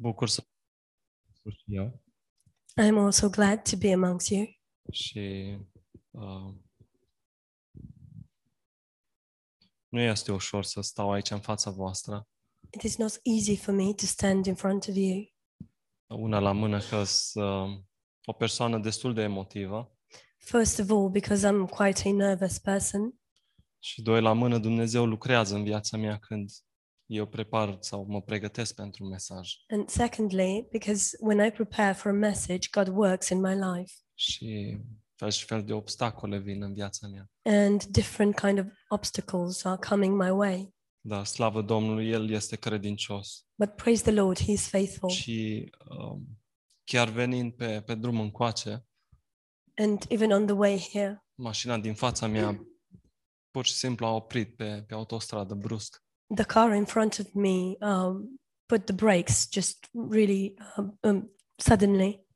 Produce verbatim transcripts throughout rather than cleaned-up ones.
bucur să fiu și eu. I'm also glad to be amongst you. Și uh, nu este ușor să stau aici în fața voastră. It is not easy for me to stand in front of you. Una la mână că sunt uh, o persoană destul de emotivă. First of all, because I'm quite a nervous person. Și doi la mână, Dumnezeu lucrează în viața mea când eu prepar sau mă pregătesc pentru un mesaj. And secondly, because when I prepare for a message, God works in my life. Și fel și fel de obstacole vin în viața mea. And different kind of obstacles are coming my way. Da, slavă Domnului, El este credincios. But praise the Lord, He is faithful. Și um, chiar venind pe, pe drum încoace, and even on the way here, mașina din fața mea pur și simplu a oprit pe, pe autostradă brusc. The car in front of me um, put the brakes just really um, um, suddenly.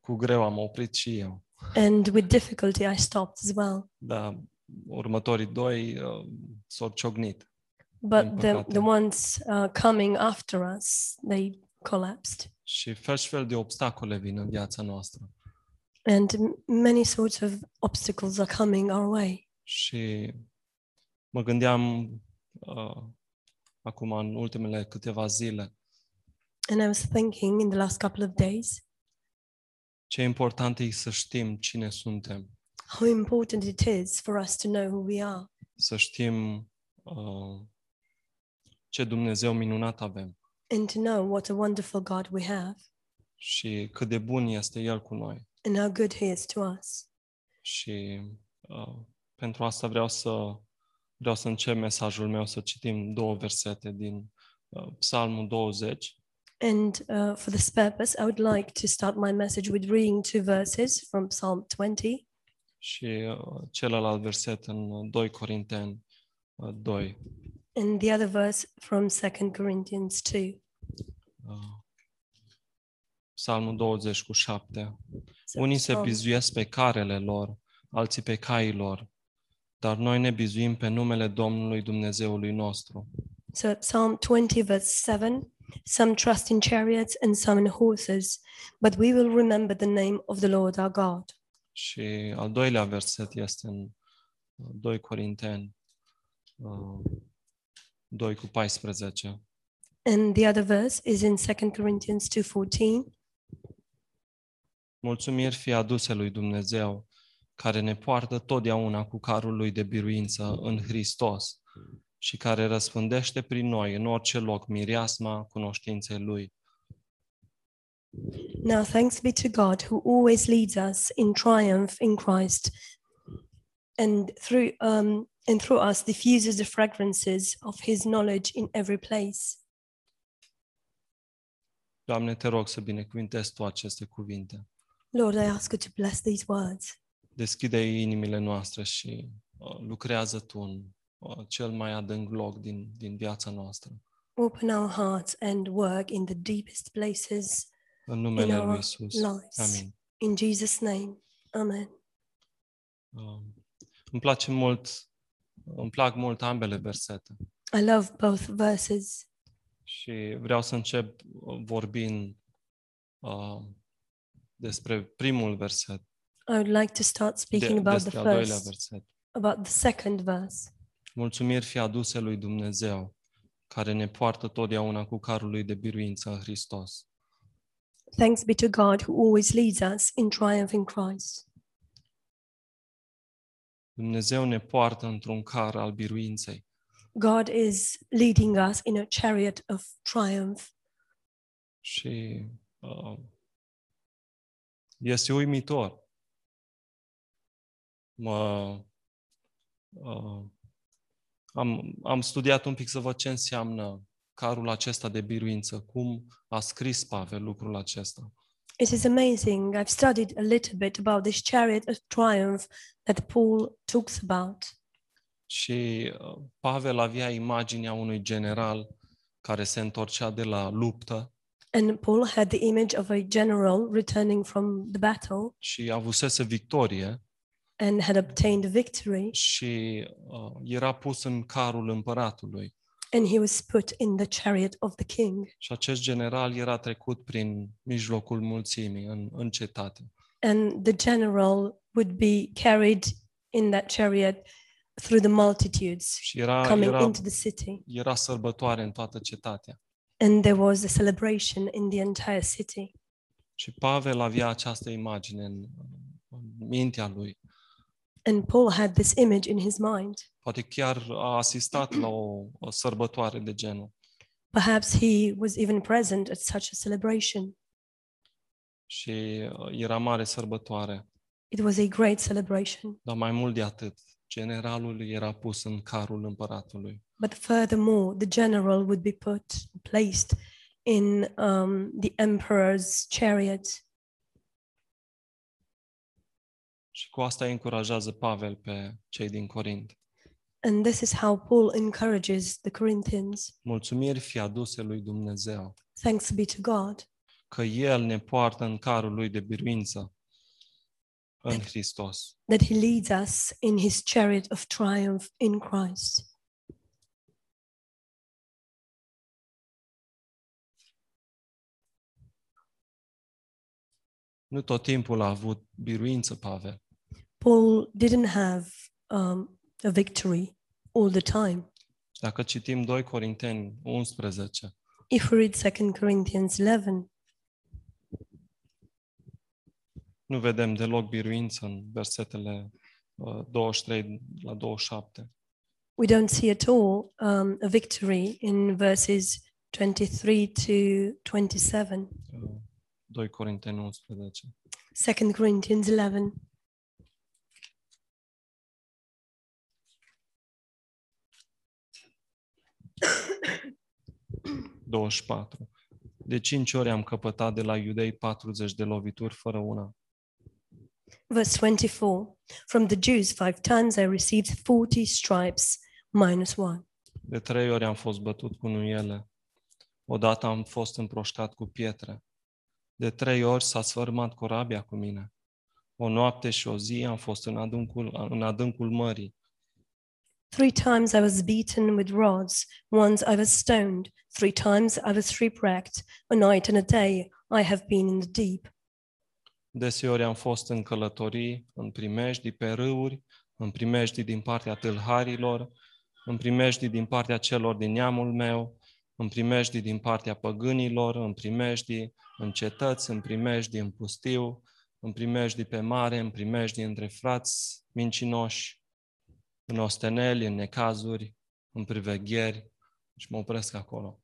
Cu greu am oprit și eu. And with difficulty I stopped as well. Da, următorii doi uh, s-au ciognit. But the, the ones uh, coming after us, they collapsed. Și fel și fel de obstacole vin în viața noastră. And many sorts of obstacles are coming our way. Și mă gândeam uh, acum în ultimele câteva zile. And I was thinking in the last couple of days. Ce important e să știm cine suntem. How important it is for us to know who we are. Să știm uh, ce Dumnezeu minunat avem. And to know what a wonderful God we have. Și cât de bun este El cu noi. And how good He is to us. Și uh, pentru asta vreau să vreau să încep mesajul meu să citim două versete din uh, Psalmul douăzeci. And uh, for this purpose I would like to start my message with reading two verses from Psalm twenty. Și uh, celălalt verset în doi Corinteni uh, doi. And the other verse from Second Corinthians two. Uh, Psalmul douăzeci cu șapte. So, Unii se bizuiesc pe carele lor, alții pe caii lor, dar noi ne bizuim pe numele Domnului Dumnezeului nostru. So Psalm twenty verse seven. Some trust in chariots and some in horses, but we will remember the name of the Lord our God. Și al doilea verset este în doi Corinteni uh, doi cu paisprezece. And the other verse is in Second Corinthians two fourteen. Mulțumiri fie aduse lui Dumnezeu, care ne poartă totdeauna cu carul lui de biruință în Hristos și care răspândește prin noi în orice loc mireasma cunoștinței lui. Now thanks be to God who always leads us in triumph in Christ and through um and through us diffuses the fragrances of His knowledge in every place. Doamne, te rog să binecuvintezi tu aceste cuvinte. Lord, I ask you to bless these words. Deschide inimile noastre și uh, lucrează tu în uh, cel mai adânc loc din, din viața noastră. Open our hearts and work in the deepest places în numele in our lui Iisus. Lives. Amin. In Jesus' name. Amen. Um. Îmi place mult, îmi plac mult ambele versete. I love both verses. Și vreau să încep vorbind uh, despre primul verset. I would like to start speaking de, about the first, about the second verse. Mulțumiri fie aduse lui Dumnezeu, care ne poartă totdeauna cu carul lui de biruință în Hristos. Thanks be to God who always leads us in triumph in Christ. Dumnezeu ne poartă într-un car al biruinței. God is leading us in a chariot of triumph. Și uh, este uimitor. Mă, uh, am, am studiat un pic să văd ce înseamnă carul acesta de biruință, cum a scris Pavel lucrul acesta. It is amazing. I've studied a little bit about this chariot of triumph that Paul talks about. Și Pavel avea imaginea unui general care se întorcea de la luptă. And Paul had the image of a general returning from the battle. Și avusese victorie. And had obtained victory. Și uh, era pus în carul împăratului. And he was put in the chariot of the king. Și acest general era trecut prin mijlocul mulțimii în, în cetate. And the general would be carried in that chariot through the multitudes era, coming era, into the city. Era sărbătoare în toată cetatea. And there was a celebration in the entire city. Și Pavel avea această imagine în, în mintea lui. And Paul had this image in his mind. Poate chiar a asistat la o, o sărbătoare de genul. Perhaps he was even present at such a celebration. Și era mare sărbătoare. It was a great celebration. Dar mai mult de atât, generalul era pus în carul împăratului. But furthermore, the general would be put placed in um, the emperor's chariot. Și cu asta încurajează Pavel pe cei din Corint. And this is how Paul encourages the Corinthians. Mulțumiri fie aduse lui Dumnezeu. Thanks be to God. Că El ne poartă în carul lui de biruință în Hristos. That He leads us in His chariot of triumph in Christ. Nu tot timpul a avut biruință Pavel. Paul didn't have um, a victory all the time. Dacă citim doi Corinteni unsprezece. If we read Second Corinthians eleven. Nu vedem deloc biruință în versetele uh, douăzeci și trei la douăzeci și șapte. We don't see at all um, a victory in verses twenty-three to twenty-seven. Uh, doi Corinteni unsprezece. Second Corinthians eleven. douăzeci și patru. De cinci ori am căpătat de la iudei patruzeci de lovituri fără una. Verse twenty-four. From the Jews five times I received forty stripes minus one. De trei ori am fost bătut cu nuiele. Odată am fost împroșcat cu pietre. De trei ori s-a sfârmat corabia cu mine. O noapte și o zi am fost în adâncul, în adâncul mării. Three times I was beaten with rods, once I was stoned, three times I was shipwrecked, a night and a day I have been in the deep. Deseori am fost în călătorii, în primejdii pe râuri, în primejdii din partea tâlharilor, în primejdii din partea celor din neamul meu, în primejdii din partea păgânilor, în primejdii în cetăți, în primejdii în pustiu, în primejdii pe mare, în primejdii între frați mincinoși, în osteneli, în necazuri, în privegheri, și mă opresc acolo.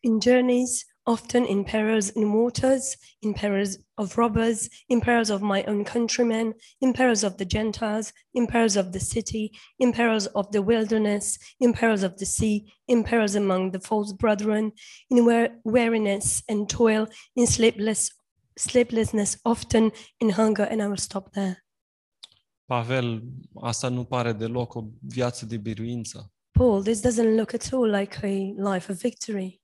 In journeys, often in perils in waters, in perils of robbers, in perils of my own countrymen, in perils of the Gentiles, in perils of the city, in perils of the wilderness, in perils of the sea, in perils among the false brethren, in weariness and toil, in sleepless, sleeplessness often, in hunger, and I will stop there. Pavel, asta nu pare deloc o viață de biruință. Paul, this doesn't look at all like a life of victory.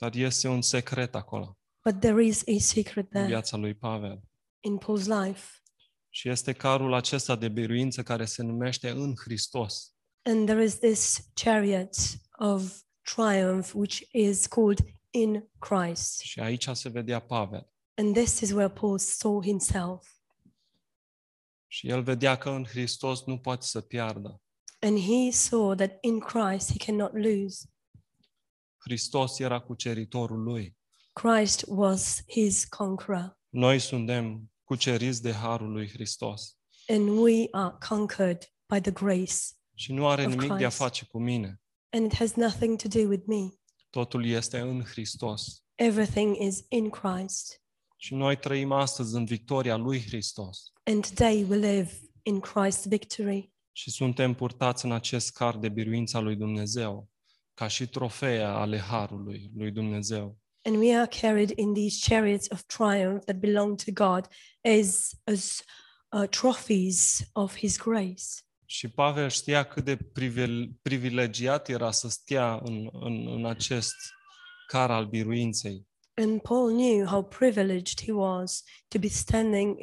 Dar este un secret acolo. But there is a secret there. În viața lui Pavel. In Paul's life. Și este carul acesta de biruință care se numește în Hristos. And there is this chariot of triumph which is called in Christ. Și aici se vedea Pavel. And this is where Paul saw himself. Și el vedea că în Hristos nu poate să piardă. And he saw that in Christ he cannot lose. Hristos era cuceritorul lui. Christ was his conqueror. Noi suntem cuceriți de harul lui Hristos. And we are conquered by the grace. Și nu are nimic de a face cu mine. And it has nothing to do with me. Totul este în Hristos. Everything is in Christ. Și noi trăim astăzi în victoria lui Hristos. And today we live in Christ's victory. Și suntem purtați în acest car de biruința lui Dumnezeu, ca și trofee ale harului lui Dumnezeu. And we are carried in these chariots of triumph that belong to God as as uh, trophies of His grace. Și Pavel știa cât de privilegiat era să stea în în în acest car al biruinței. And Paul knew how privileged he was to be standing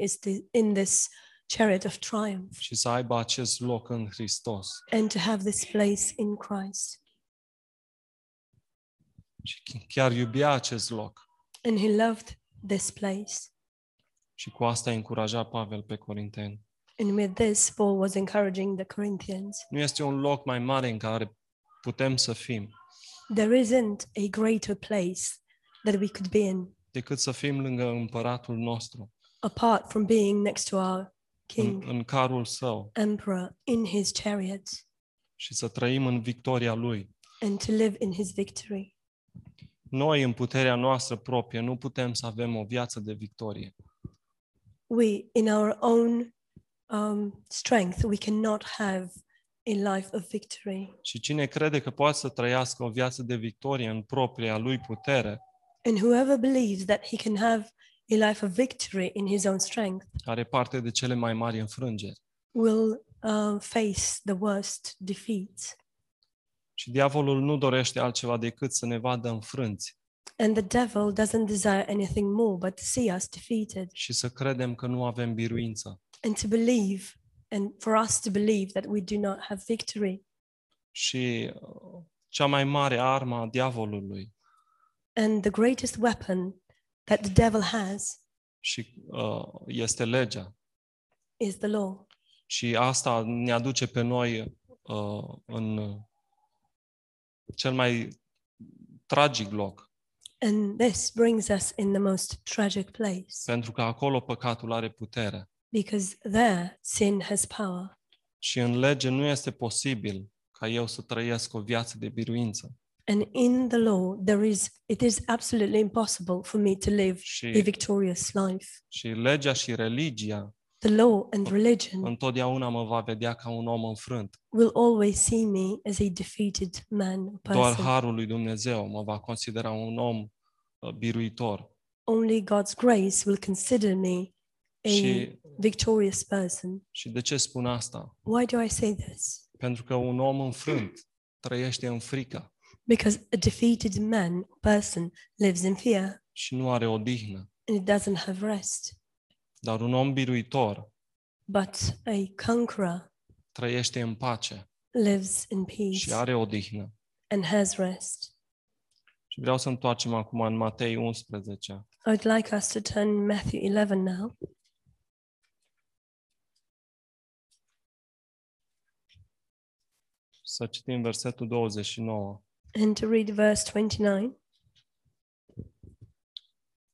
in this chariot of triumph. Și să aibă acest loc în Hristos. And to have this place in Christ. Și chiar iubea acest loc. And he loved this place. Și cu asta încuraja Pavel pe Corinteni. And with this, Paul was encouraging the Corinthians. Nu este un loc mai mare în care putem să fim. There isn't a greater place that we could be in. Decât să fim lângă împăratul nostru. Apart from being next to our king. În, în carul său. Emperor in his chariot. Și să trăim în victoria lui. And to live in his victory. Noi în puterea noastră proprie nu putem să avem o viață de victorie. We in our own um, strength we cannot have a life of victory. Și cine crede că poate să trăiască o viață de victorie în propria lui putere? And whoever believes that he can have a life of victory in his own strength, are parte de cele mai mari înfrângeri. Will uh, face the worst defeats. Și diavolul nu dorește altceva decât să ne vadă înfrânți. And the devil doesn't desire anything more but to see us defeated. Și să credem că nu avem biruință. And to believe, and for us to believe that we do not have victory. Și cea mai mare armă a diavolului. And the greatest weapon that the devil has. Și uh, este legea. Is the law. Și asta ne aduce pe noi uh, în cel mai tragic loc. And this brings us in the most tragic place. Pentru că acolo păcatul are putere. Because there sin has power. Și în lege nu este posibil ca eu să trăiesc o viață de biruință. And in the law there is it is absolutely impossible for me to live și, a victorious life. Și legea și religia. The law and religion. Întotdeauna mă va vedea ca un om înfrânt. Will always see me as a defeated man. Doar harul lui Dumnezeu mă va considera un om biruitor. Only God's grace will consider me a și, victorious person. Și de ce spun asta? Why do I say this? Pentru că un om înfrânt trăiește în frică. Because a defeated man person lives in fear. Și nu are odihnă. And it doesn't have rest. Dar un om biruitor but a conqueror trăiește în pace lives in peace și are odihnă and has rest. Și vreau să întoarcem acum în Matei unsprezece. I would like us to turn to Matthew eleven now. Să citim versetul douăzeci și nouă. And to read verse douăzeci și nouă.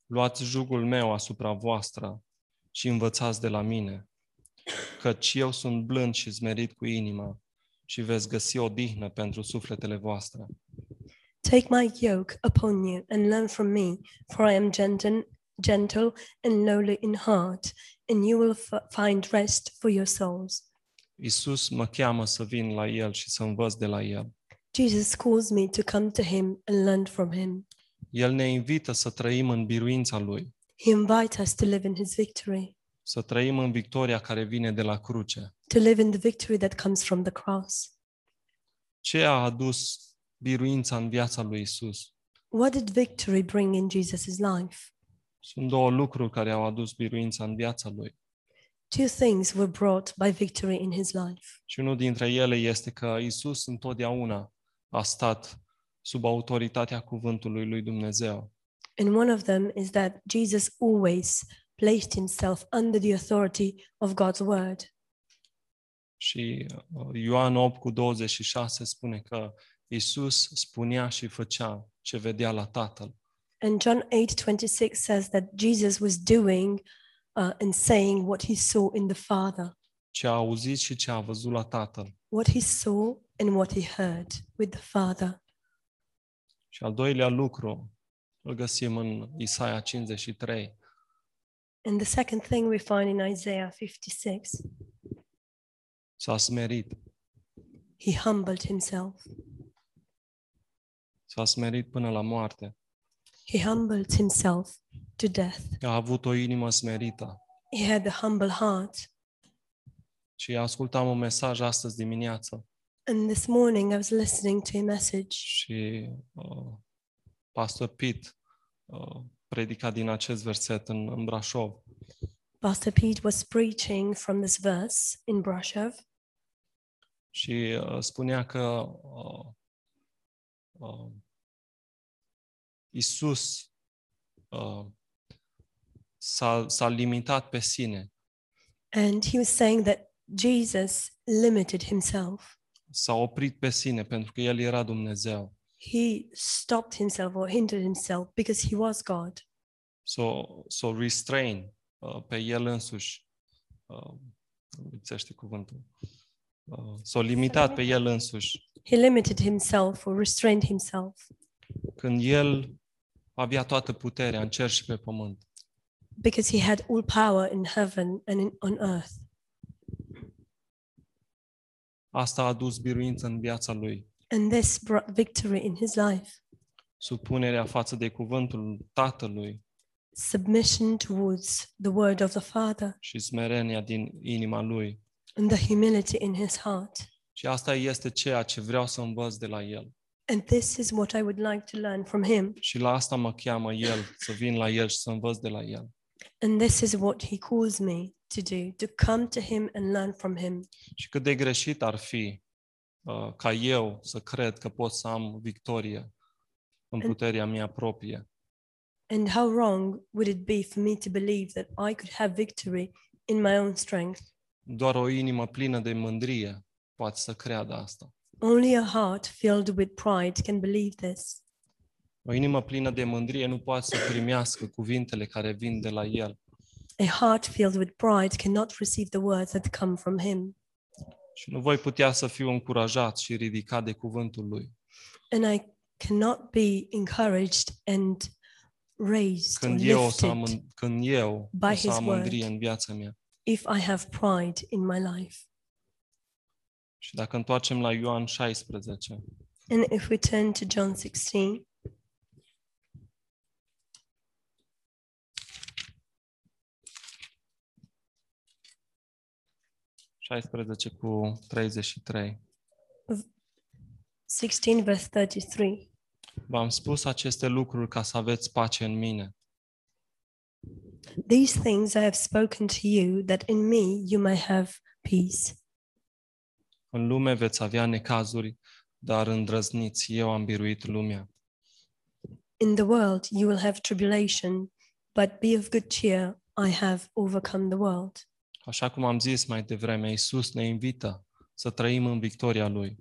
Luați jugul meu asupra voastră și învățați de la mine, căci eu sunt blând și smerit cu inima și veți găsi odihnă pentru sufletele voastre. Take my yoke upon you and learn from me, for I am gentle, gentle and lowly in heart, and you will find rest for your souls. Iisus mă cheamă să vin la El și să învăț de la El. Jesus calls me to come to Him and learn from Him. El ne invită să trăim în biruința Lui. He invites us to live in his victory. Să trăim în victoria care vine de la cruce. To live in the victory that comes from the cross. Ce a adus biruința în viața lui Isus? What did victory bring in Jesus's life? Sunt două lucruri care au adus biruința în viața lui. Two things were brought by victory in his life. Și unul dintre ele este că Isus întotdeauna a stat sub autoritatea cuvântului lui Dumnezeu. And one of them is that Jesus always placed himself under the authority of God's word. Și Ioan opt cu douăzeci și șase spune că Iisus spunea și făcea ce vedea la Tatăl. And John eight twenty-six says that Jesus was doing uh, and saying what he saw in the Father. Ce a auzit și ce a văzut la Tatăl. What he saw and what he heard with the Father. Și al doilea lucru îl găsim în Isaia cincizeci și trei. And the second thing we find in Isaiah cincizeci și șase. S-a smerit. He humbled himself. S-a smerit până la moarte. He humbled himself to death. A avut o inimă smerită. He had a humble heart. Și ascultam un mesaj astăzi dimineață. And this morning I was listening to a message. Și uh, Pastor Pete uh, predica din acest verset în, în Brașov. Pastor Pete was preaching from this verse in Brașov. Și uh, spunea că uh, uh, Iisus uh, s-a, s-a limitat pe sine. And he was saying that Jesus limited himself. S-a oprit pe sine pentru că el era Dumnezeu. He stopped himself or hindered himself because he was God. So so restrain uh, pe el însuși. Lipsește uh, cuvântul. Uh, s-a limitat pe el însuși. He limited himself or restrained himself. Când el avea toată puterea în cer și pe pământ. Because he had all power in heaven and in, on earth. Asta a adus biruință în viața lui. And this brought victory in his life. Supunerea față de cuvântul Tatălui. Submission towards the word of the Father. Și smerenia din inima lui. And the humility in his heart. Și asta este ceea ce vreau să învăț de la el. And this is what I would like to learn from him. Și la asta mă cheamă el, să vin la el și să învăț de la el. And this is what he calls me to do, to come to him and learn from him. Și cât de greșit ar fi uh, ca eu să cred că pot să am victorie în and, puterea mea proprie. And how wrong would it be for me to believe that I could have victory in my own strength? Doar o inimă plină de mândrie poate să creadă asta. Only a heart filled with pride can believe this. O inimă plină de mândrie nu poate să primească cuvintele care vin de la el. A heart filled with pride cannot receive the words that come from him. Și nu voi putea să fiu încurajat și ridicat de cuvântul lui. And I cannot be encouraged and raised când eu o să am, când eu o să am mândrie în viața mea. If I have pride in my life. Și dacă întoarcem la Ioan șaisprezece. And if we turn to John sixteen. șaisprezece cu treizeci și trei. sixteen verse thirty-three. V-am spus aceste lucruri ca să aveți pace în mine. These things I have spoken to you, that in me you may have peace. În lume veți avea necazuri, dar îndrăzniți, eu am biruit lumea. In the world you will have tribulation, but be of good cheer, I have overcome the world. Așa cum am zis mai devreme, Iisus ne invită să trăim în victoria lui.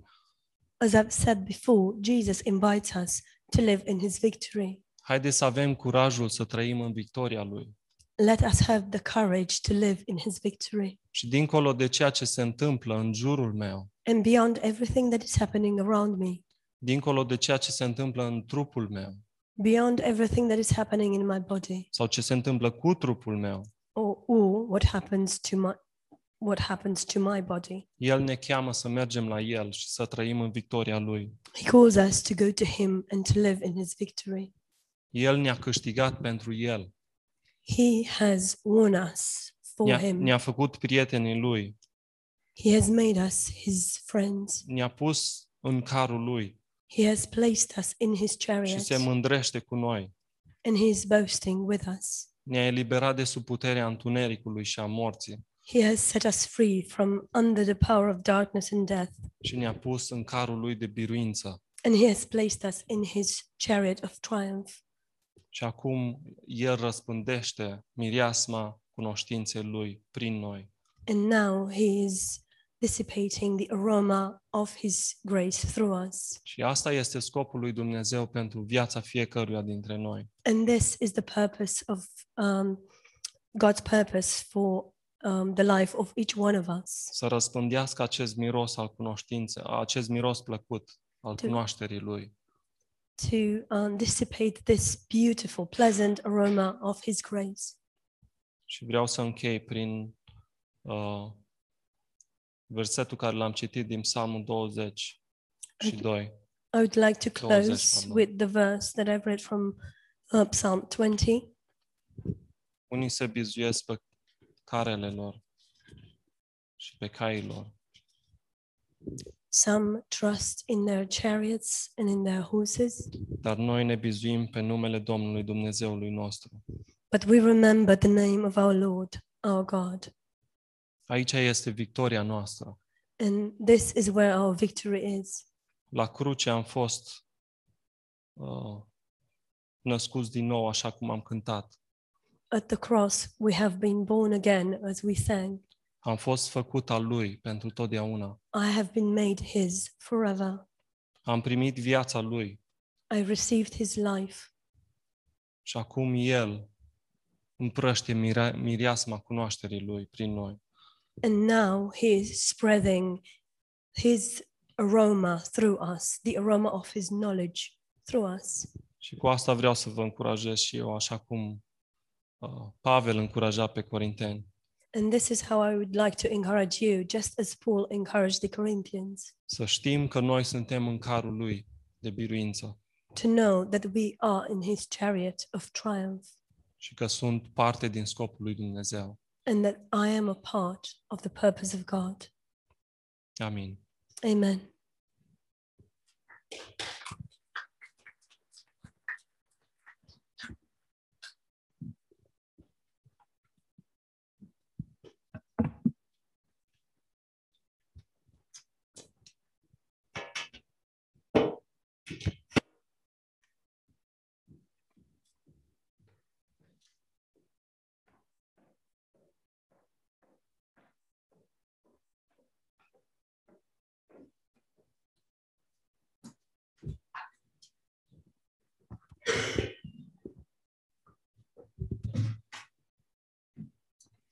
As I've said before, Jesus invites us to live in his victory. Haideți să avem curajul să trăim în victoria lui. Let us have the courage to live in his victory. Și dincolo de ceea ce se întâmplă în jurul meu. And beyond everything that is happening around me. Dincolo de ceea ce se întâmplă în trupul meu. Beyond everything that is happening in my body. Sau ce se întâmplă cu trupul meu. Or, or what happens to my what happens to my body. El ne cheamă să mergem la el și să trăim în victoria lui. He calls us to go to him and to live in his victory. El ne-a câștigat pentru el. He has won us for ne-a, him. Ne-a făcut prietenii lui. He has made us his friends. Ne-a pus în carul lui. He has placed us in his chariot. Și se mândrește cu noi. And he is boasting with us. Ne-a eliberat de sub puterea întunericului și a morții. He has set us free from under the power of darkness and death. Și ne-a pus în carul lui de biruință. And he has placed us in his chariot of triumph. Și acum el răspândește mireasma cunoștinței lui prin noi. And now he is dissipating the aroma of his grace through us. Și asta este scopul lui Dumnezeu pentru viața fiecăruia dintre noi. And this is the purpose of um, God's purpose for um, the life of each one of us. Să răspândească acest miros al cunoștinței, acest miros plăcut al to... cunoașterii lui. To um, dissipate this beautiful, pleasant aroma of his grace. Și vreau să închei prin uh, versetul care l-am citit din Psalmul douăzeci și doi. I would like to close douăzeci, with the verse that I've read from uh, Psalm twenty. Unii se bizuiesc pe carele lor și pe caii lor. Some trust in their chariots and in their horses. Dar noi ne bizuim pe numele Domnului Dumnezeului nostru. But we remember the name of our Lord, our God. Aici este victoria noastră. And this is where our victory is. La cruce am fost uh, născuți din nou, așa cum am cântat. At the cross we have been born again, as we sang. Am fost făcut al lui pentru totdeauna. I have been made his forever. Am primit viața lui. I received his life. Și acum el împrăște mireasma cunoașterii lui prin noi. And now he is spreading his aroma through us, the aroma of his knowledge through us. Și cu asta vreau să vă încurajez și eu, așa cum uh, Pavel încuraja pe Corinteni. And this is how I would like to encourage you, just as Paul encouraged the Corinthians. Să știm că noi suntem în carul lui de biruință. To know that we are in his chariot of triumph. Și că sunt parte din scopul lui Dumnezeu. And that I am a part of the purpose of God. Amin. Amen.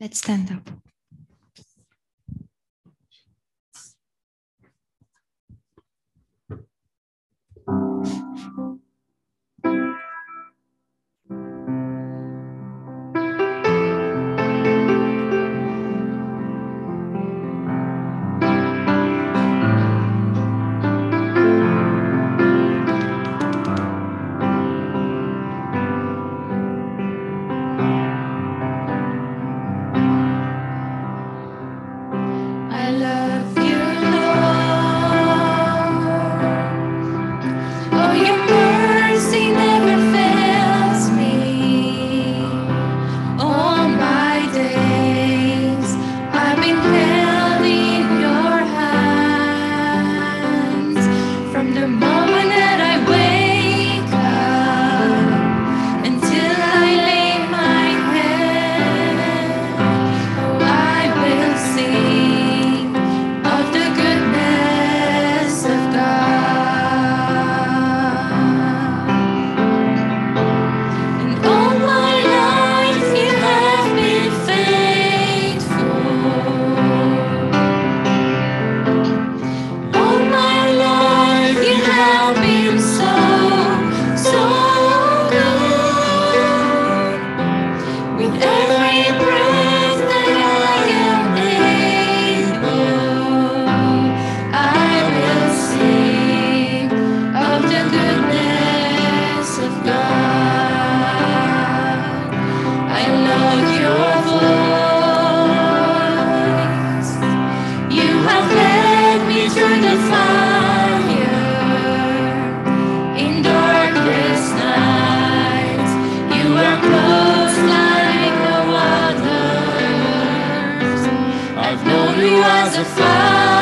Let's stand up. As a fire.